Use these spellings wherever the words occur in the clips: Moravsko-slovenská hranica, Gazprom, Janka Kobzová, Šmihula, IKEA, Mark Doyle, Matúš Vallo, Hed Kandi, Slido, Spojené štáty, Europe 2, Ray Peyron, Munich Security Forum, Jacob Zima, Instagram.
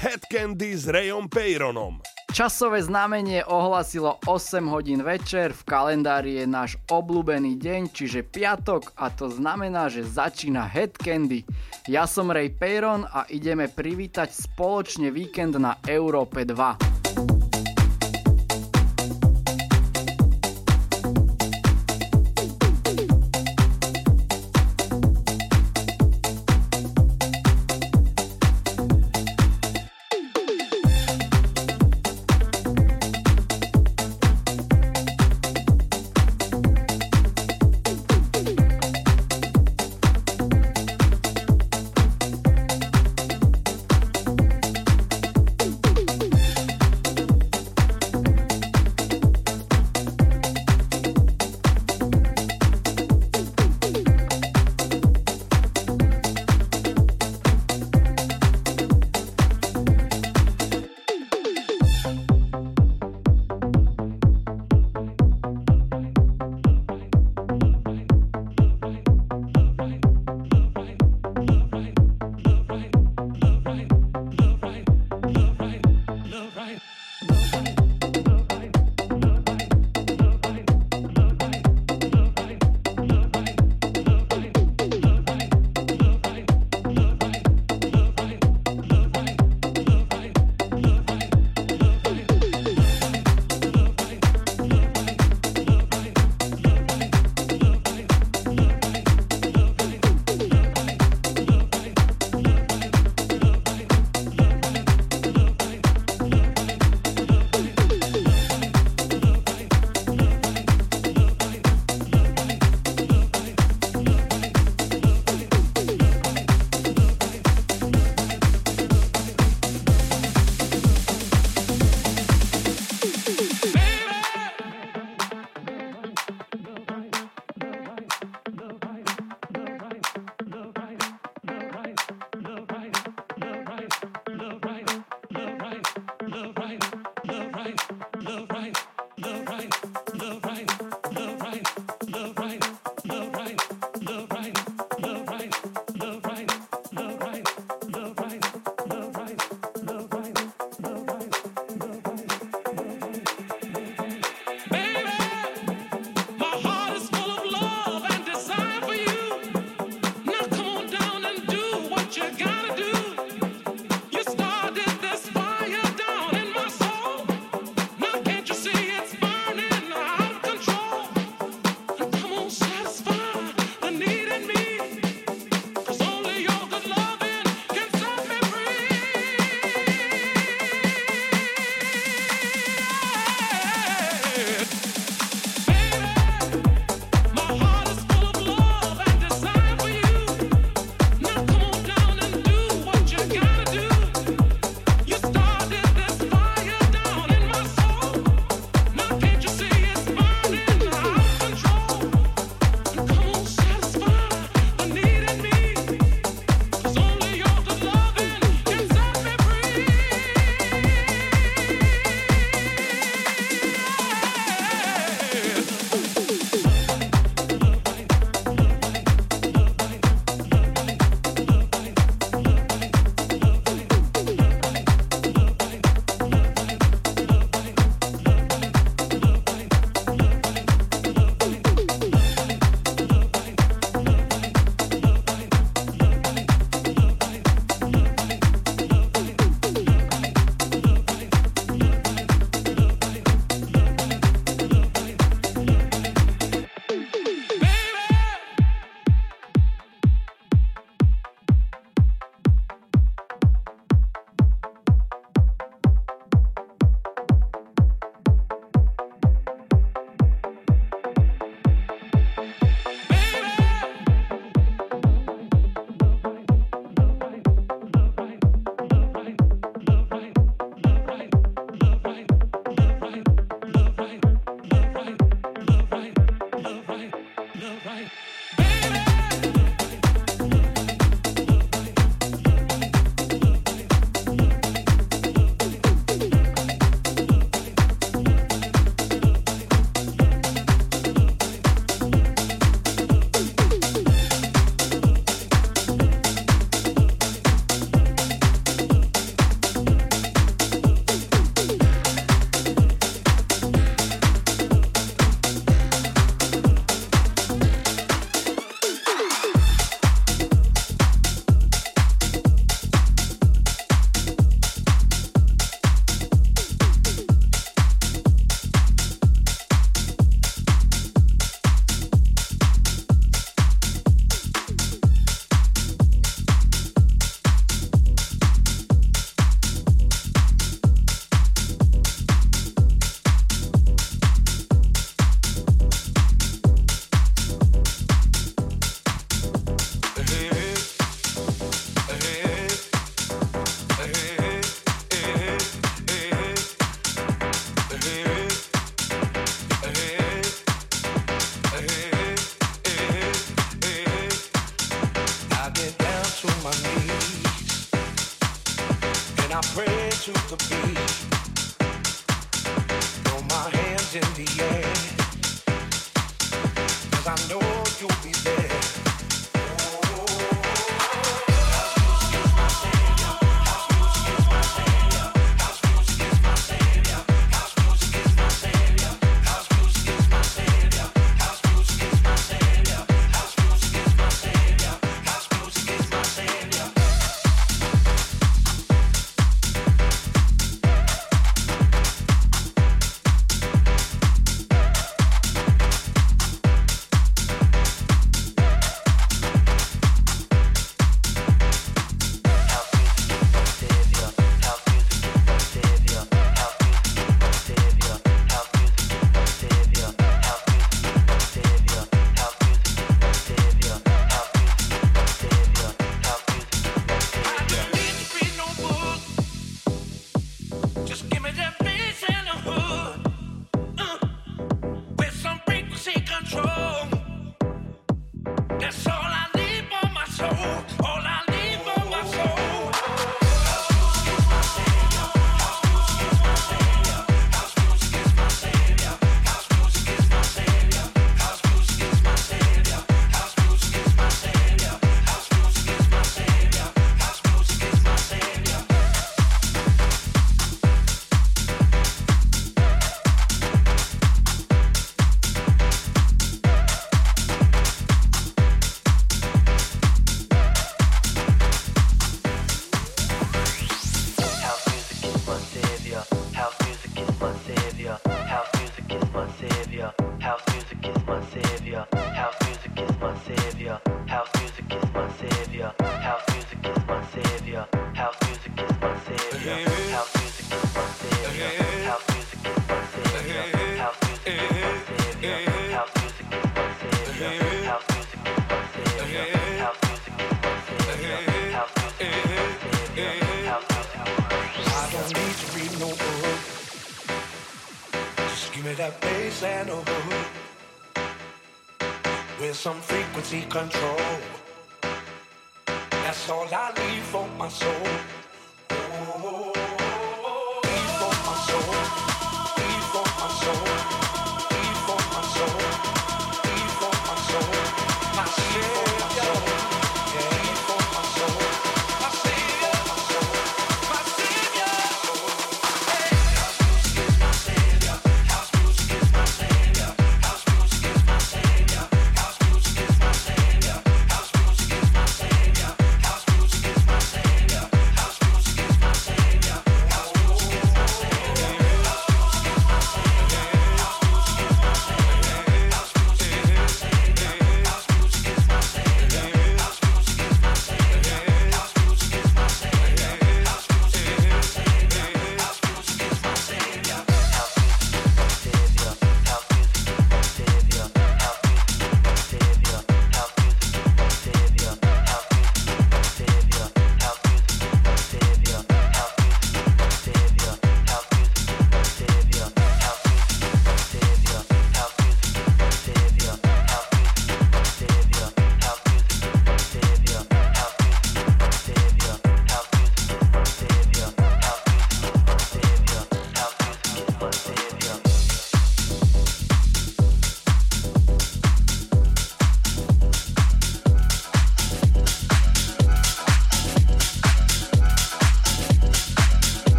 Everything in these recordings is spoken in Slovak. Hed Kandi s Rayom Peyronom. Časové znamenie ohlasilo 8 hodín večer, v kalendári je náš obľúbený deň, čiže piatok, a to znamená, že začína Hed Kandi. Ja som Ray Peyron a ideme privítať spoločne víkend na Európe 2. afraid you could be. Throw my hands in the air, 'cause I know you'll be there.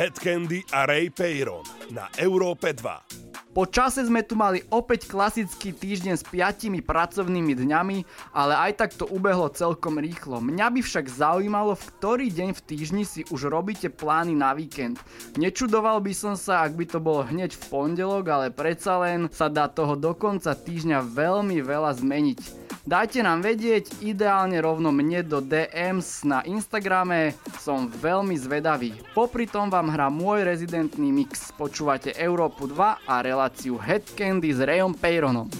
Hed Kandi a Ray Peyron na Európe 2. Po čase sme tu mali opäť klasický týždeň s 5 pracovnými dňami, ale aj tak to ubehlo celkom rýchlo. Mňa by však zaujímalo, v ktorý deň v týždni si už robíte plány na víkend. Nečudoval by som sa, ak by to bolo hneď v pondelok, ale predsa len sa dá toho do konca týždňa veľmi veľa zmeniť. Dajte nám vedieť, ideálne rovno mne do DMs na Instagrame, som veľmi zvedavý. Popri tom vám hrá môj rezidentný mix, počúvate Európu 2 a reláciu Hed Kandi s Rayom Peyronom.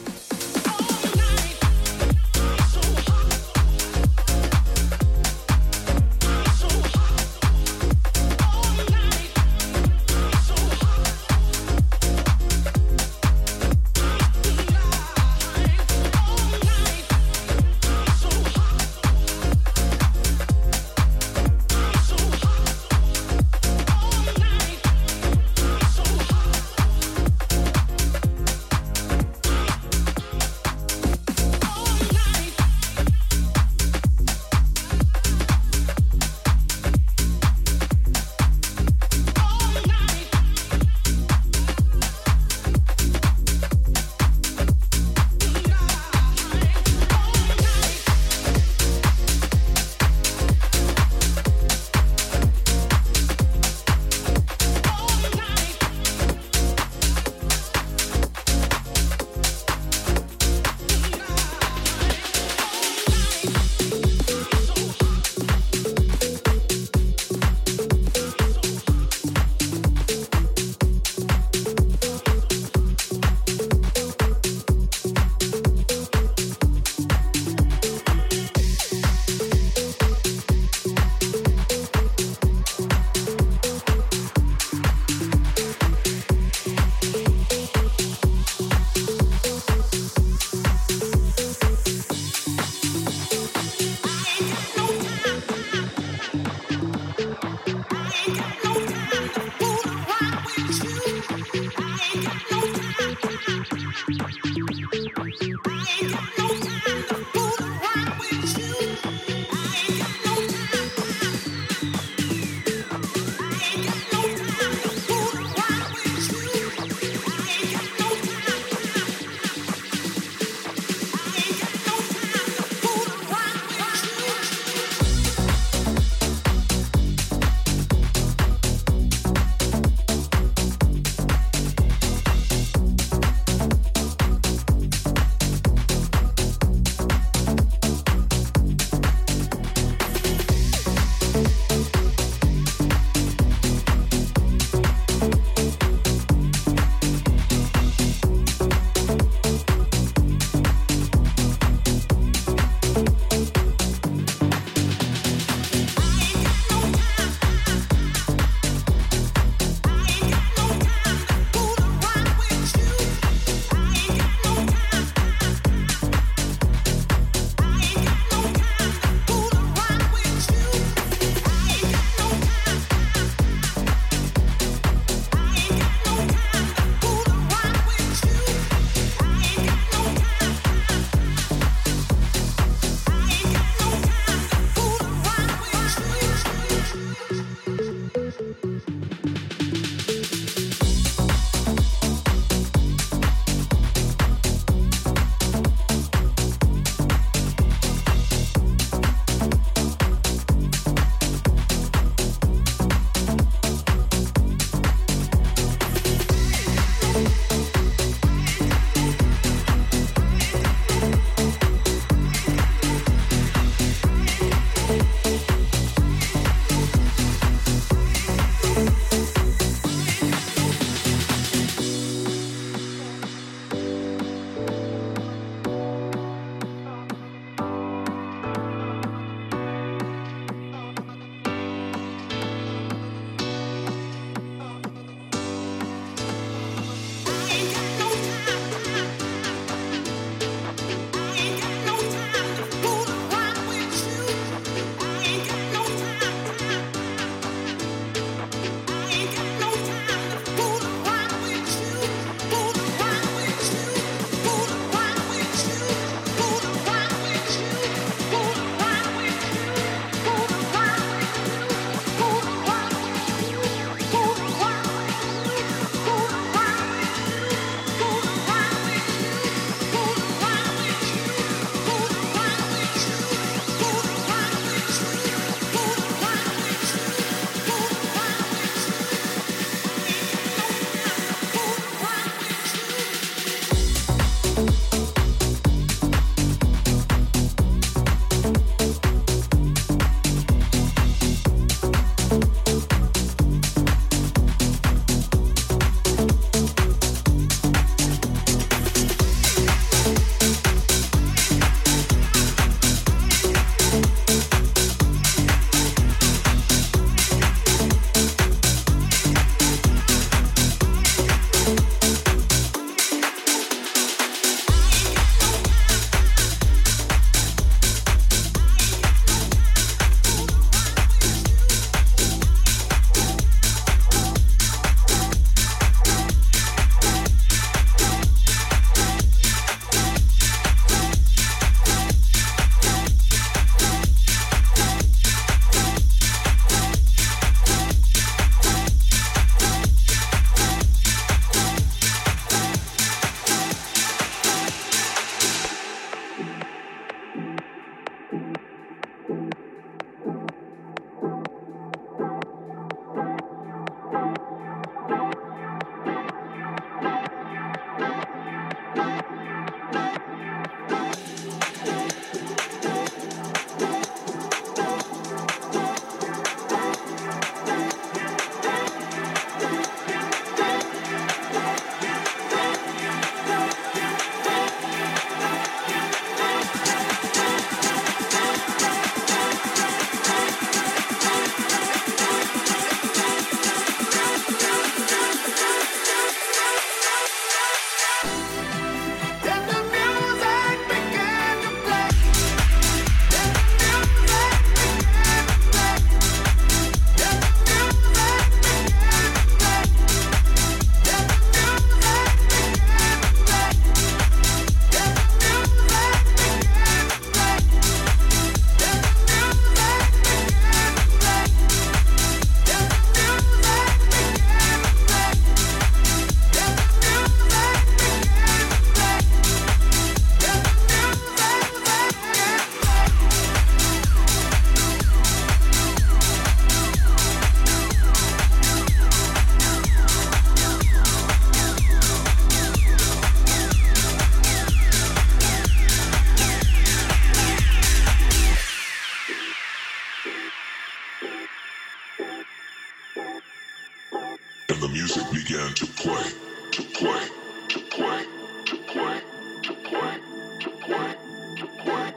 and the music began to play, to play, to play, to play, to play, to play, to play, to play,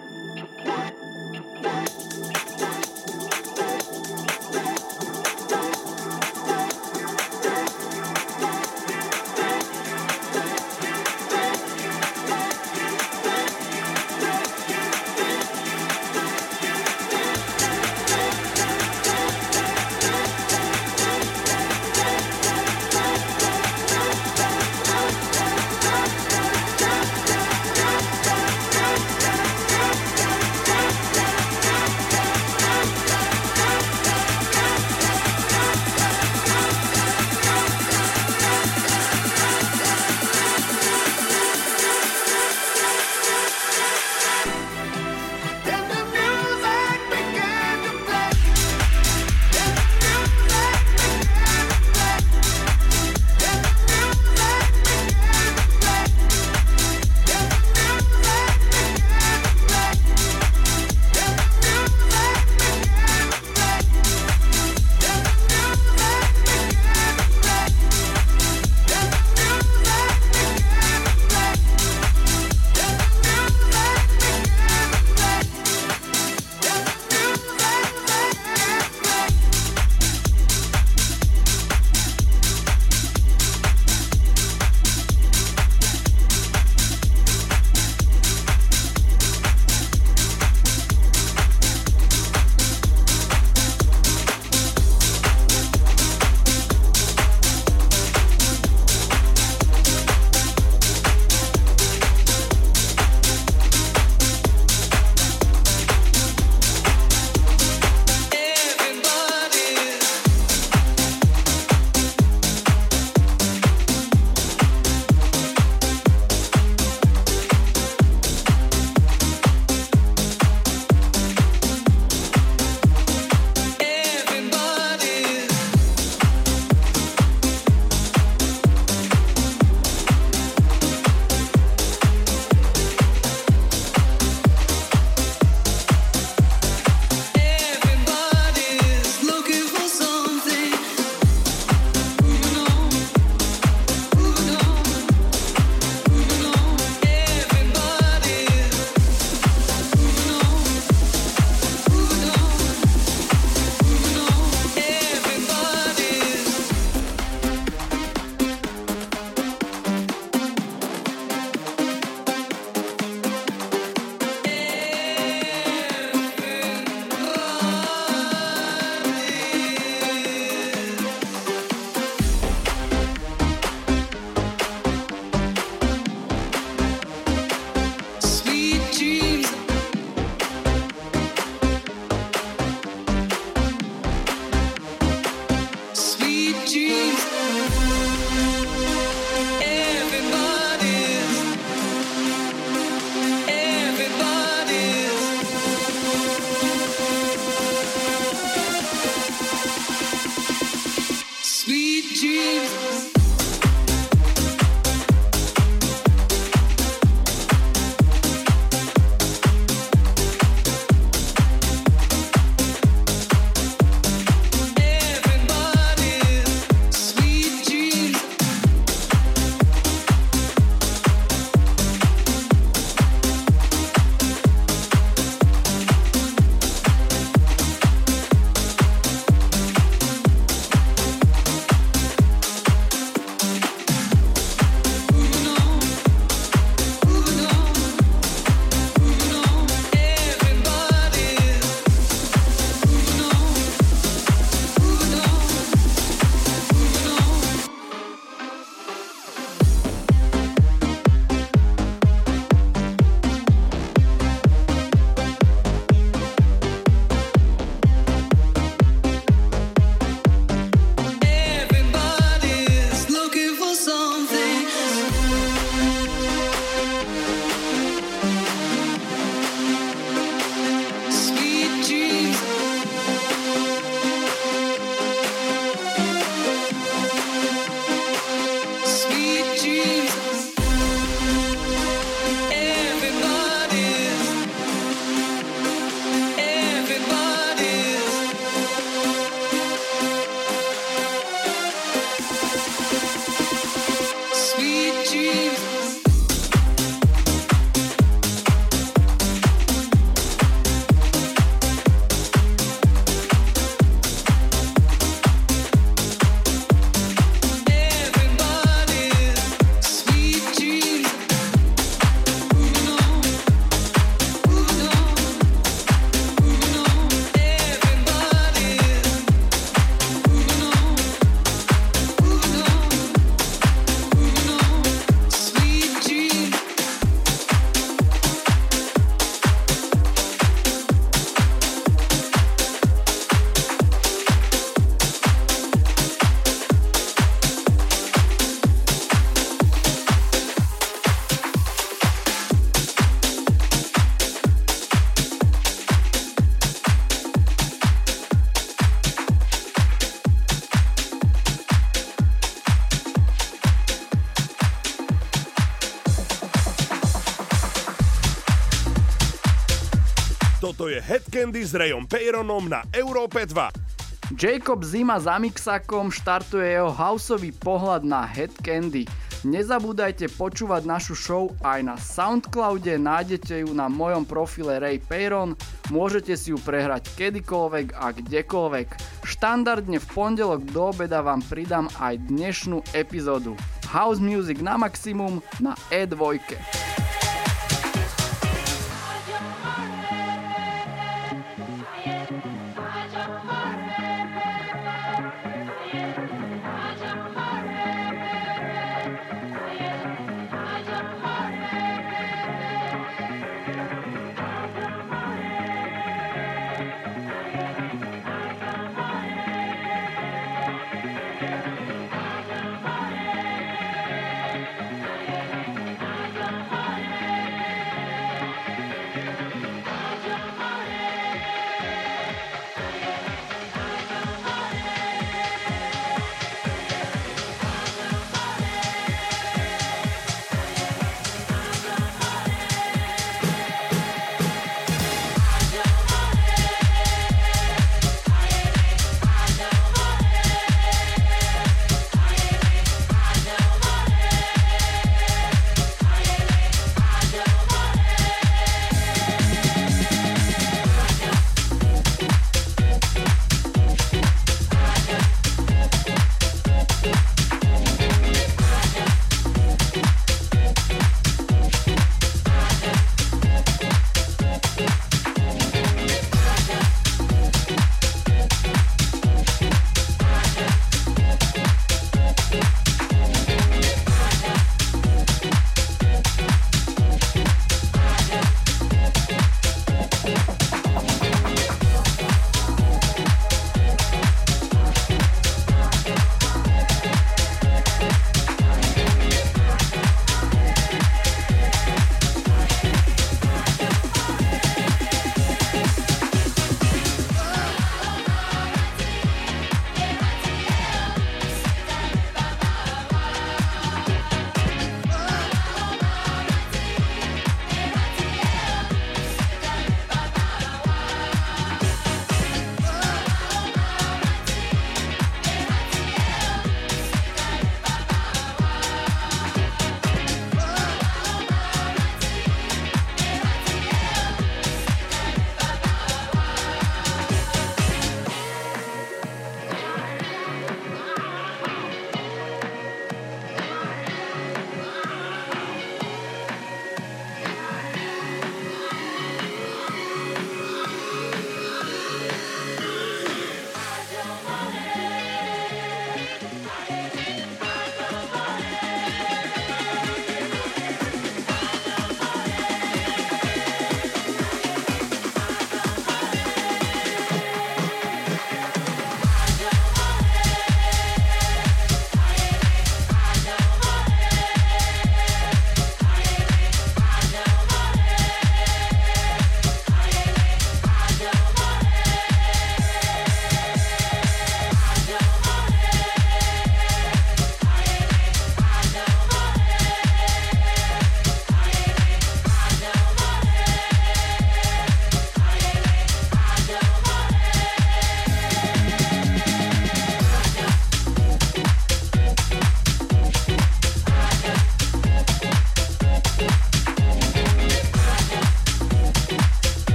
Toto je Hed Kandi s Rayom Peyronom na Európe 2. Jacob Zima za mixakom štartuje jeho houseový pohľad na Hed Kandi. Nezabúdajte počúvať našu show aj na Soundcloude, nájdete ju na mojom profile Ray Peyron, môžete si ju prehrať kedykoľvek a kdekoľvek. Štandardne v pondelok do obeda vám pridám aj dnešnú epizódu. House music na maximum na E2.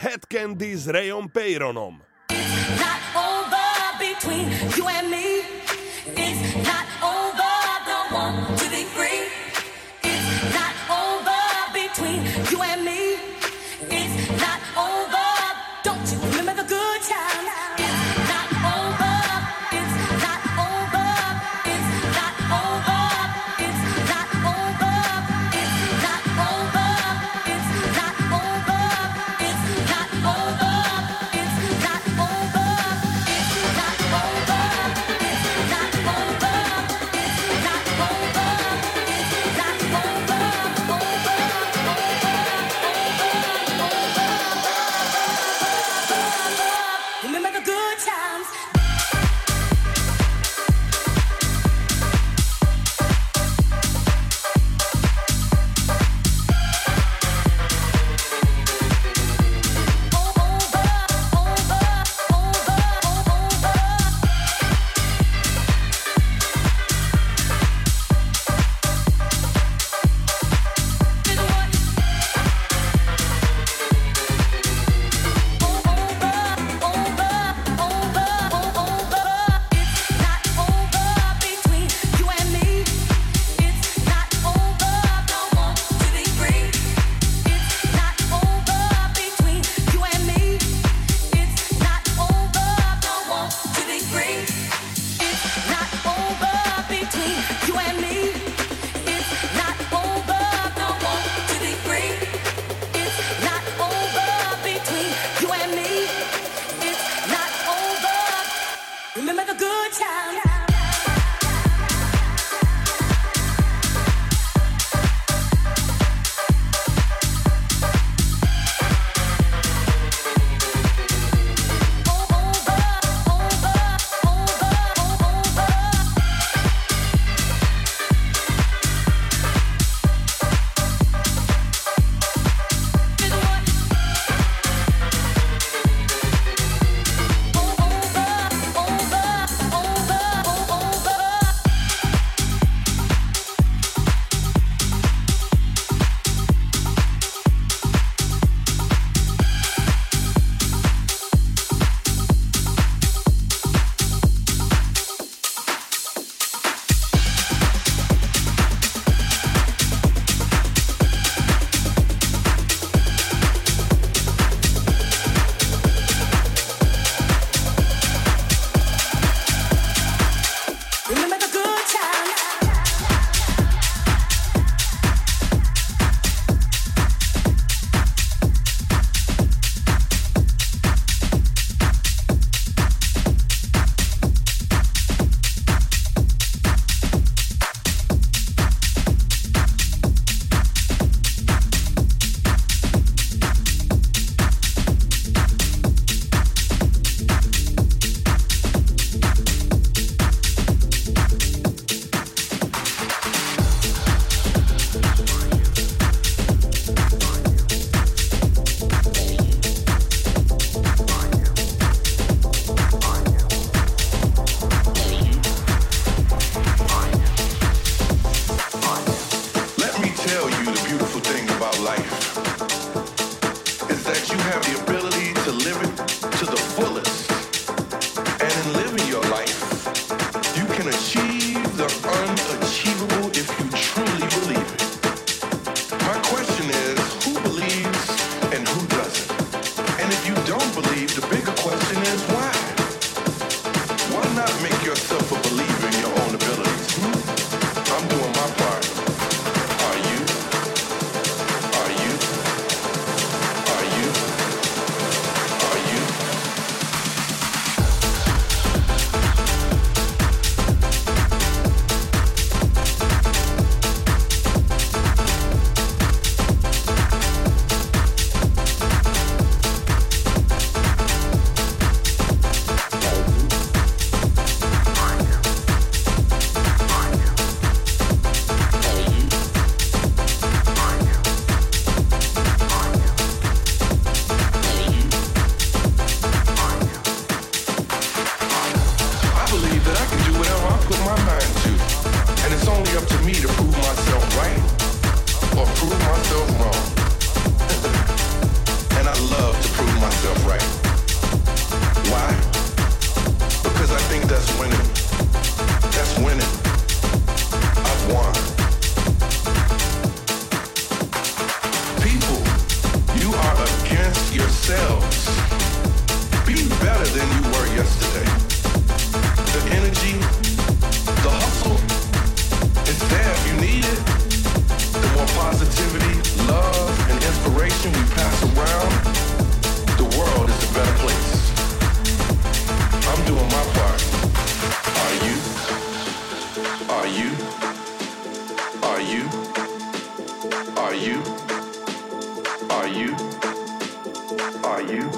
Hed Kandi s Rayom Peyronom. than you were yesterday. The energy, the hustle, it's there if you need it. The more positivity, love, and inspiration we pass around, the world is a better place. I'm doing my part. Are you? Are you? Are you? Are you? Are you? Are you? Are you? Are you?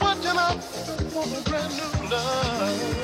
like what can I do for a brand new love?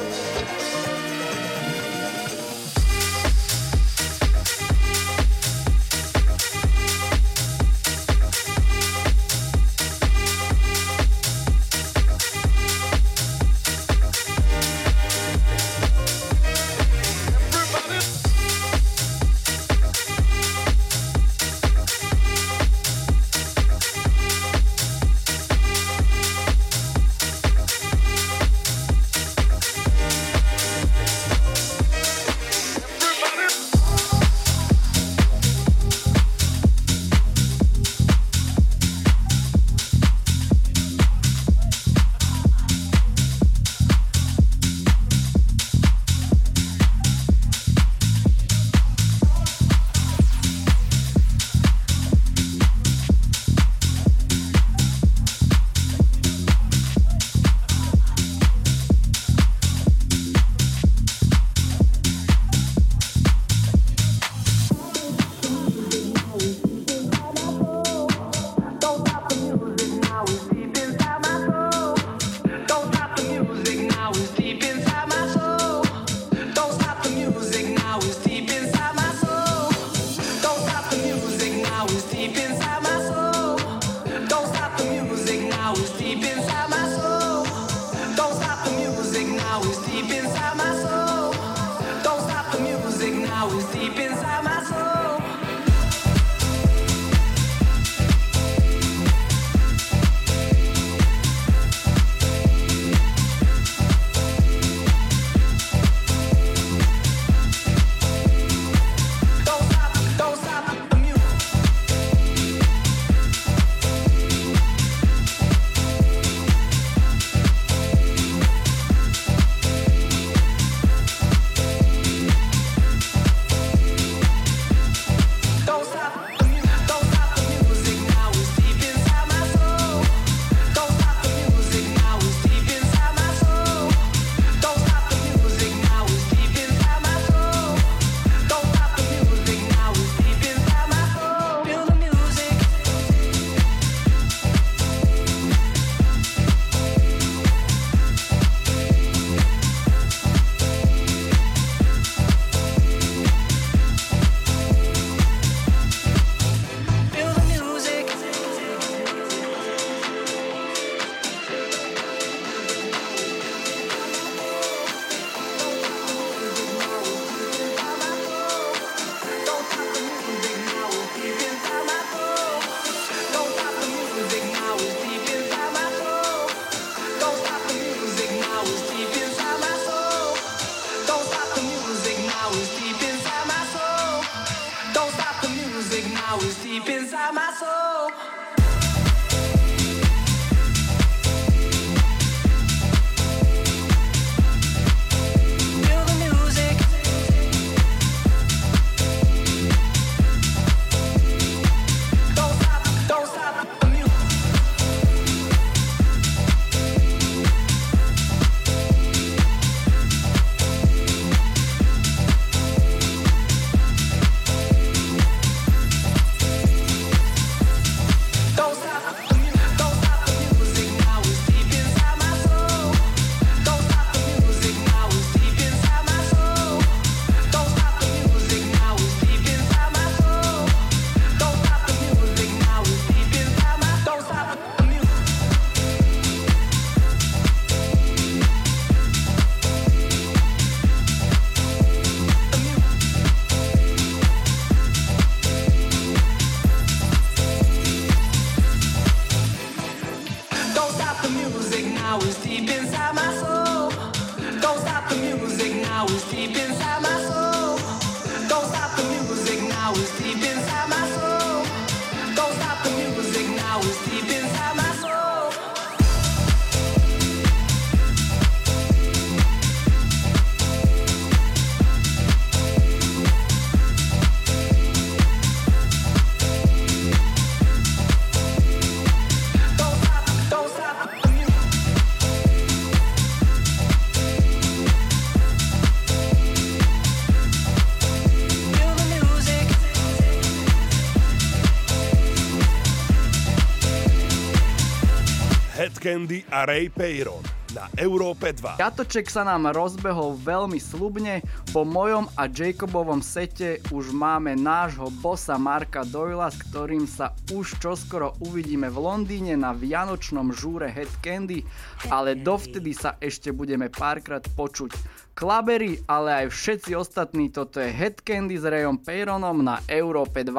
Hed Kandi a Ray Peyron na Európe 2. Katoček sa nám rozbehol veľmi slubne. Po mojom a Jacobovom sete už máme nášho bossa Marka Doyla, s ktorým sa už čoskoro uvidíme v Londýne na vianočnom žúre Hed Kandi, ale dovtedy sa ešte budeme párkrát počuť. Klabery, ale aj všetci ostatní, toto je Hed Kandi s Rayom Peyronom na Európe 2.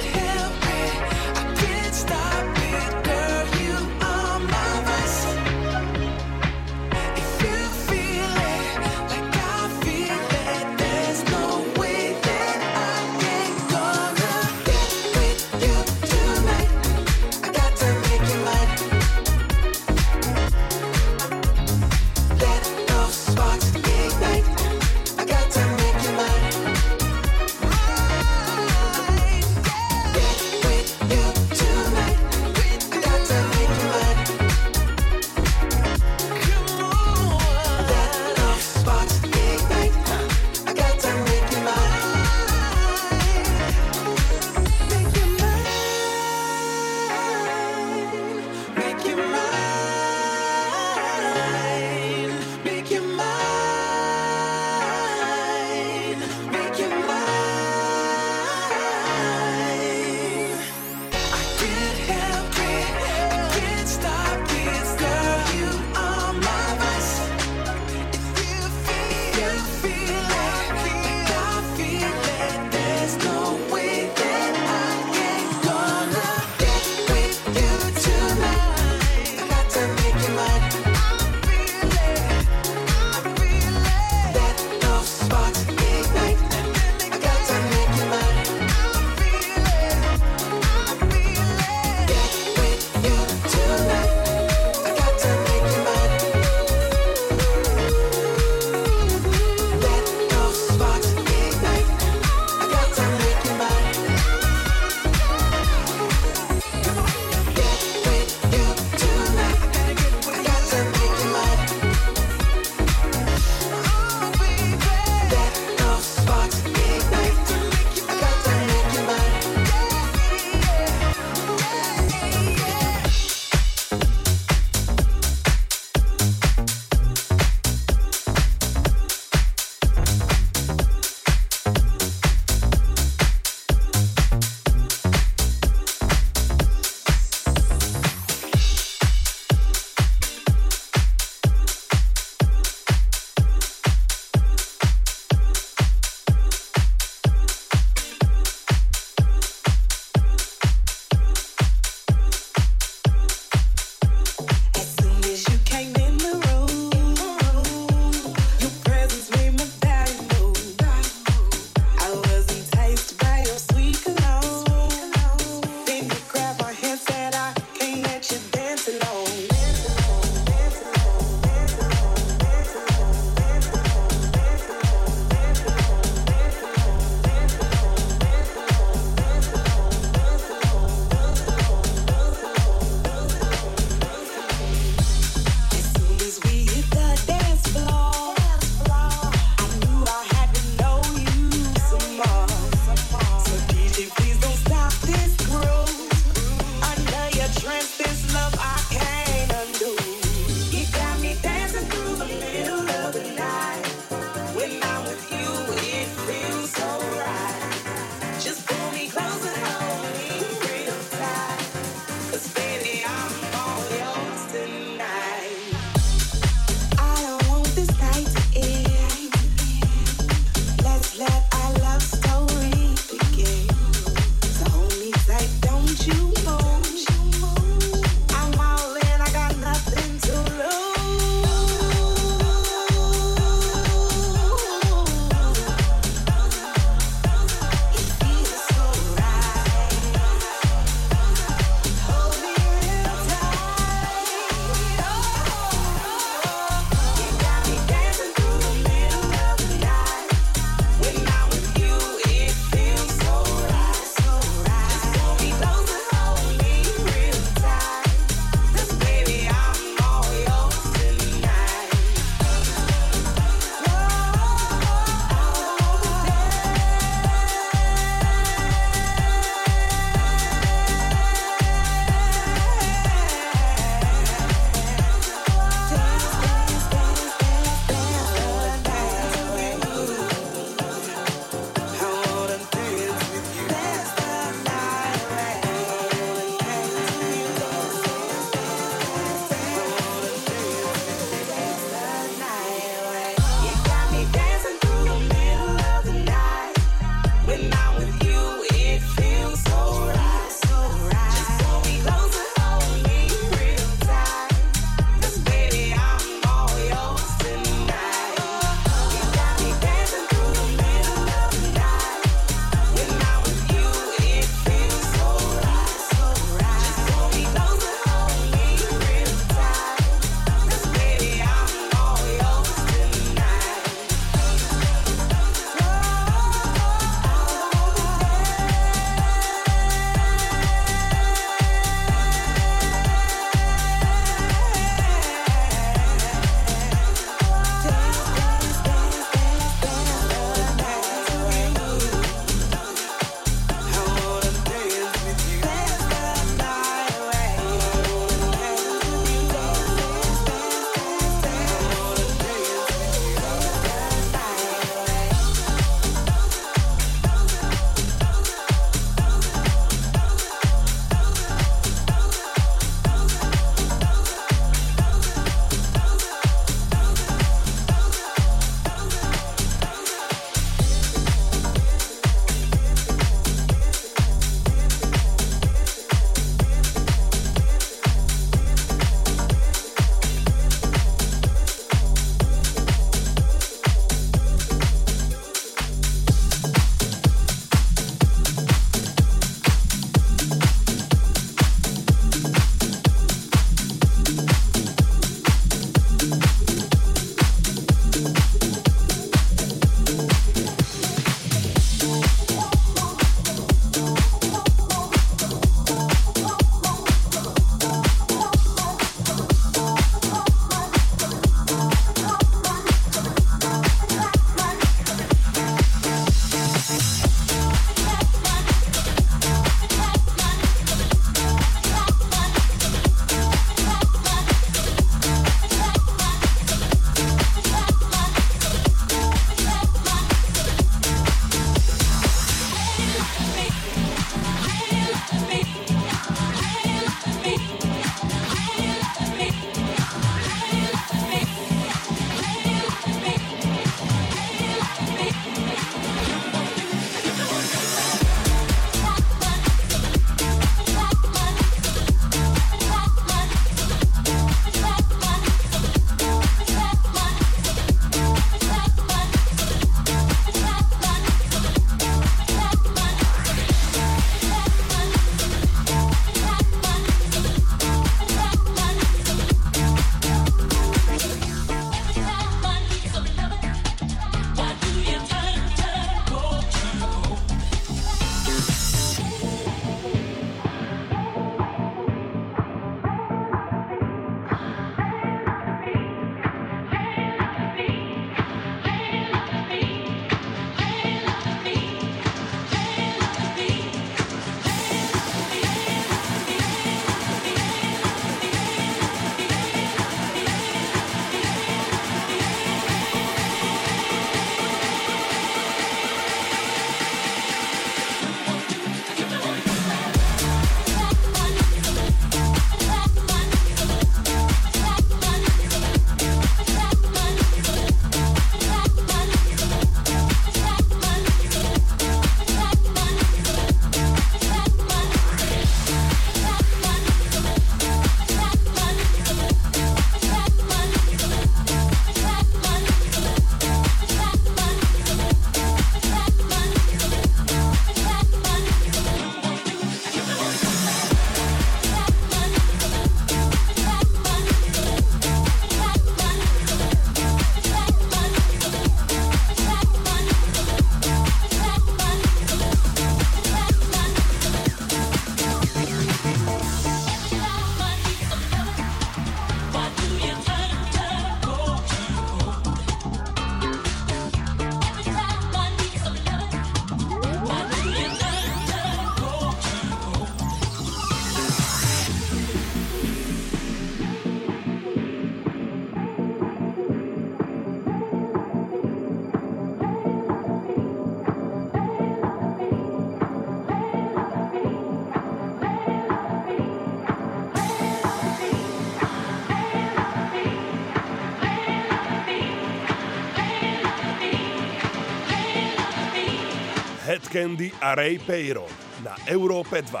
Hed Kandi a Ray Peyron na Európe 2.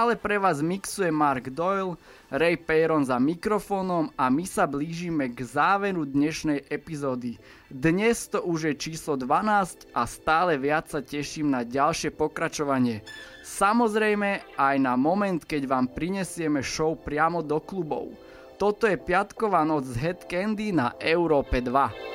Ale pre vás mixuje Mark Doyle, Ray Peyron za mikrofónom a my sa blížime k záveru dnešnej epizódy. Dnes to už je číslo 12 a stále viac sa teším na ďalšie pokračovanie. Samozrejme aj na moment, keď vám prinesieme show priamo do klubov. Toto je piatková noc z Hed Kandi na Európe 2.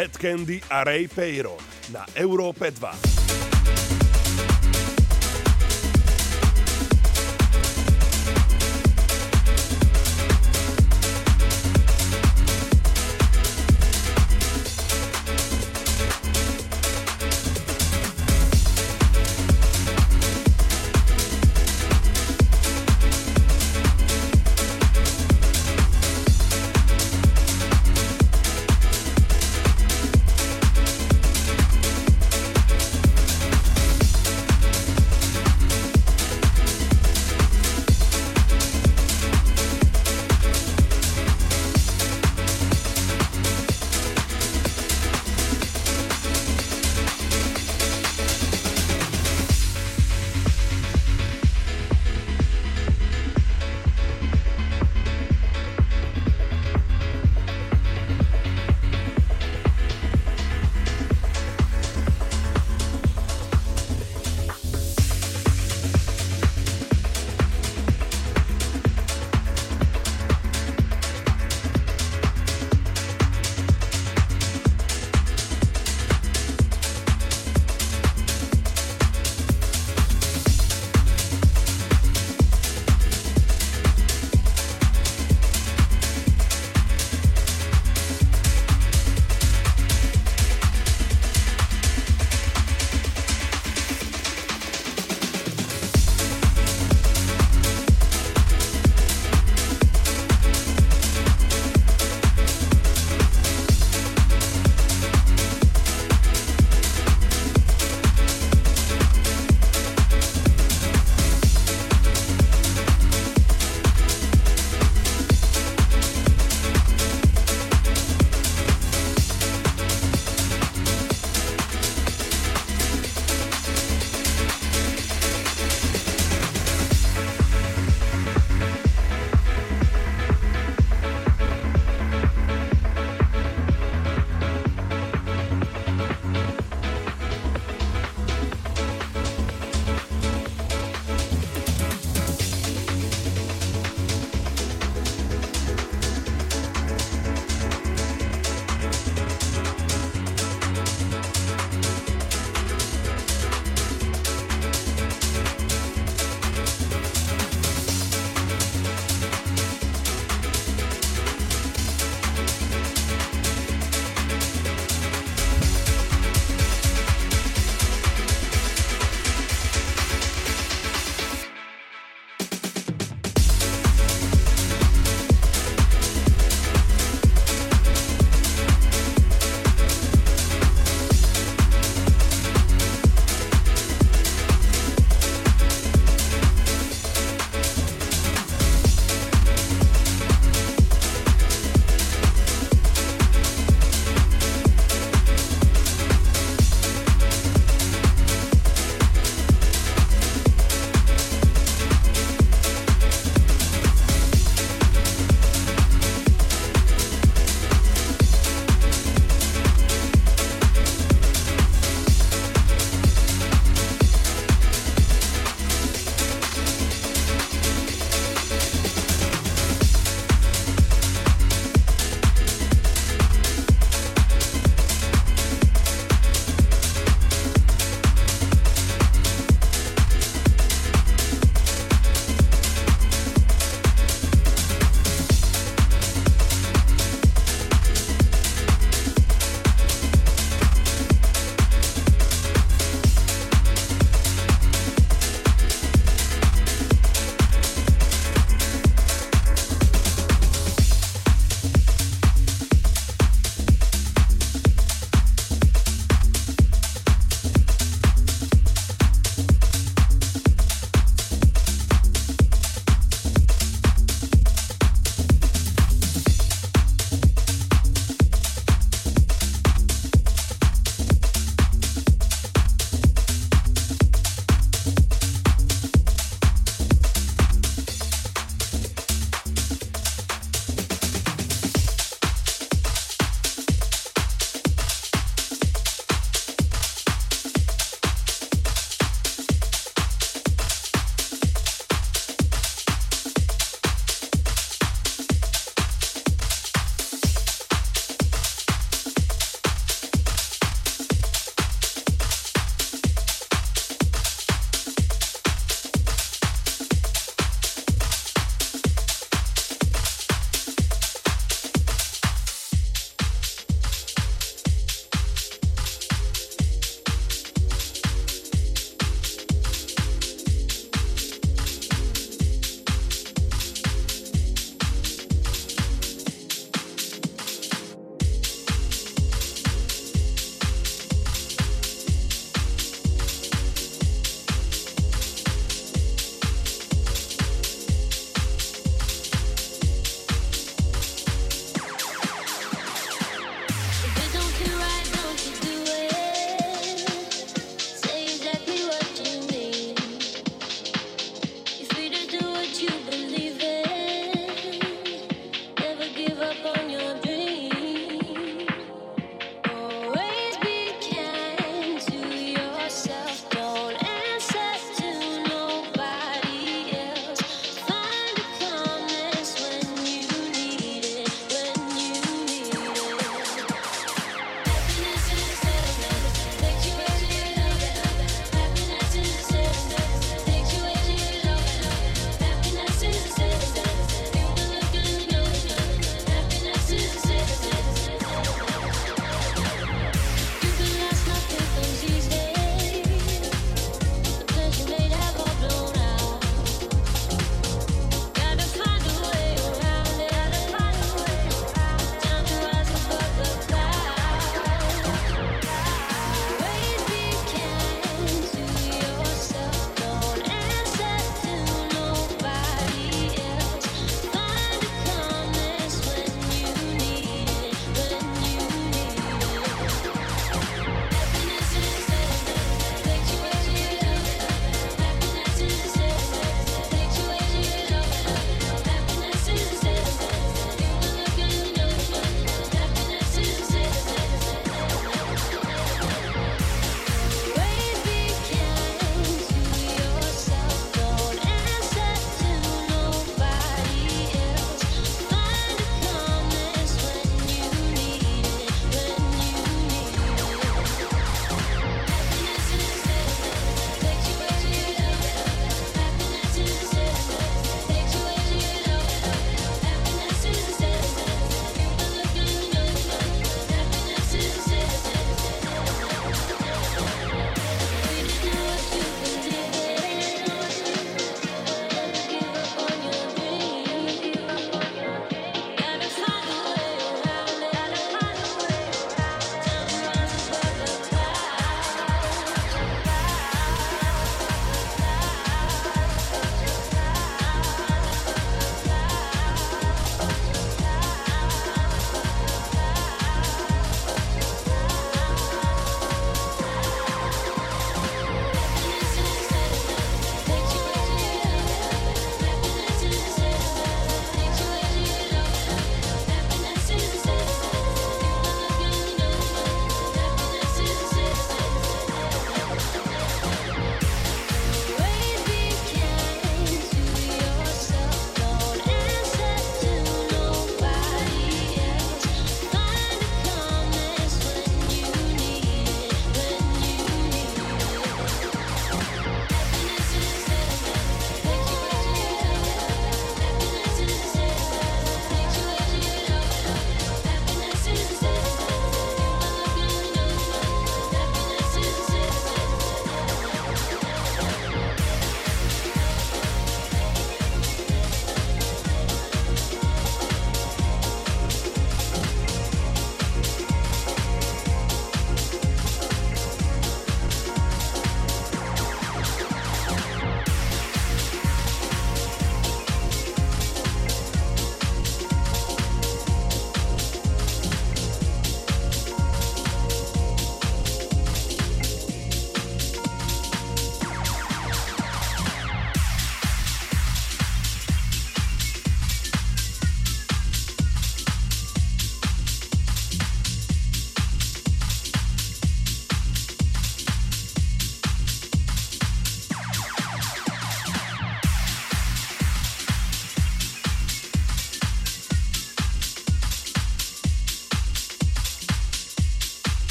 Hed Kandi a Ray Peyron na Európe 2.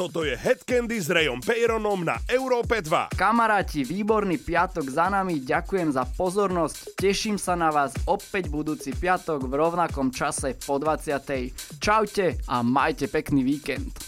Toto je Hed Kandi s Rayom Peyronom na Európe 2. Kamaráti, výborný piatok za nami, ďakujem za pozornosť. Teším sa na vás opäť budúci piatok v rovnakom čase po 20. Čaute a majte pekný víkend.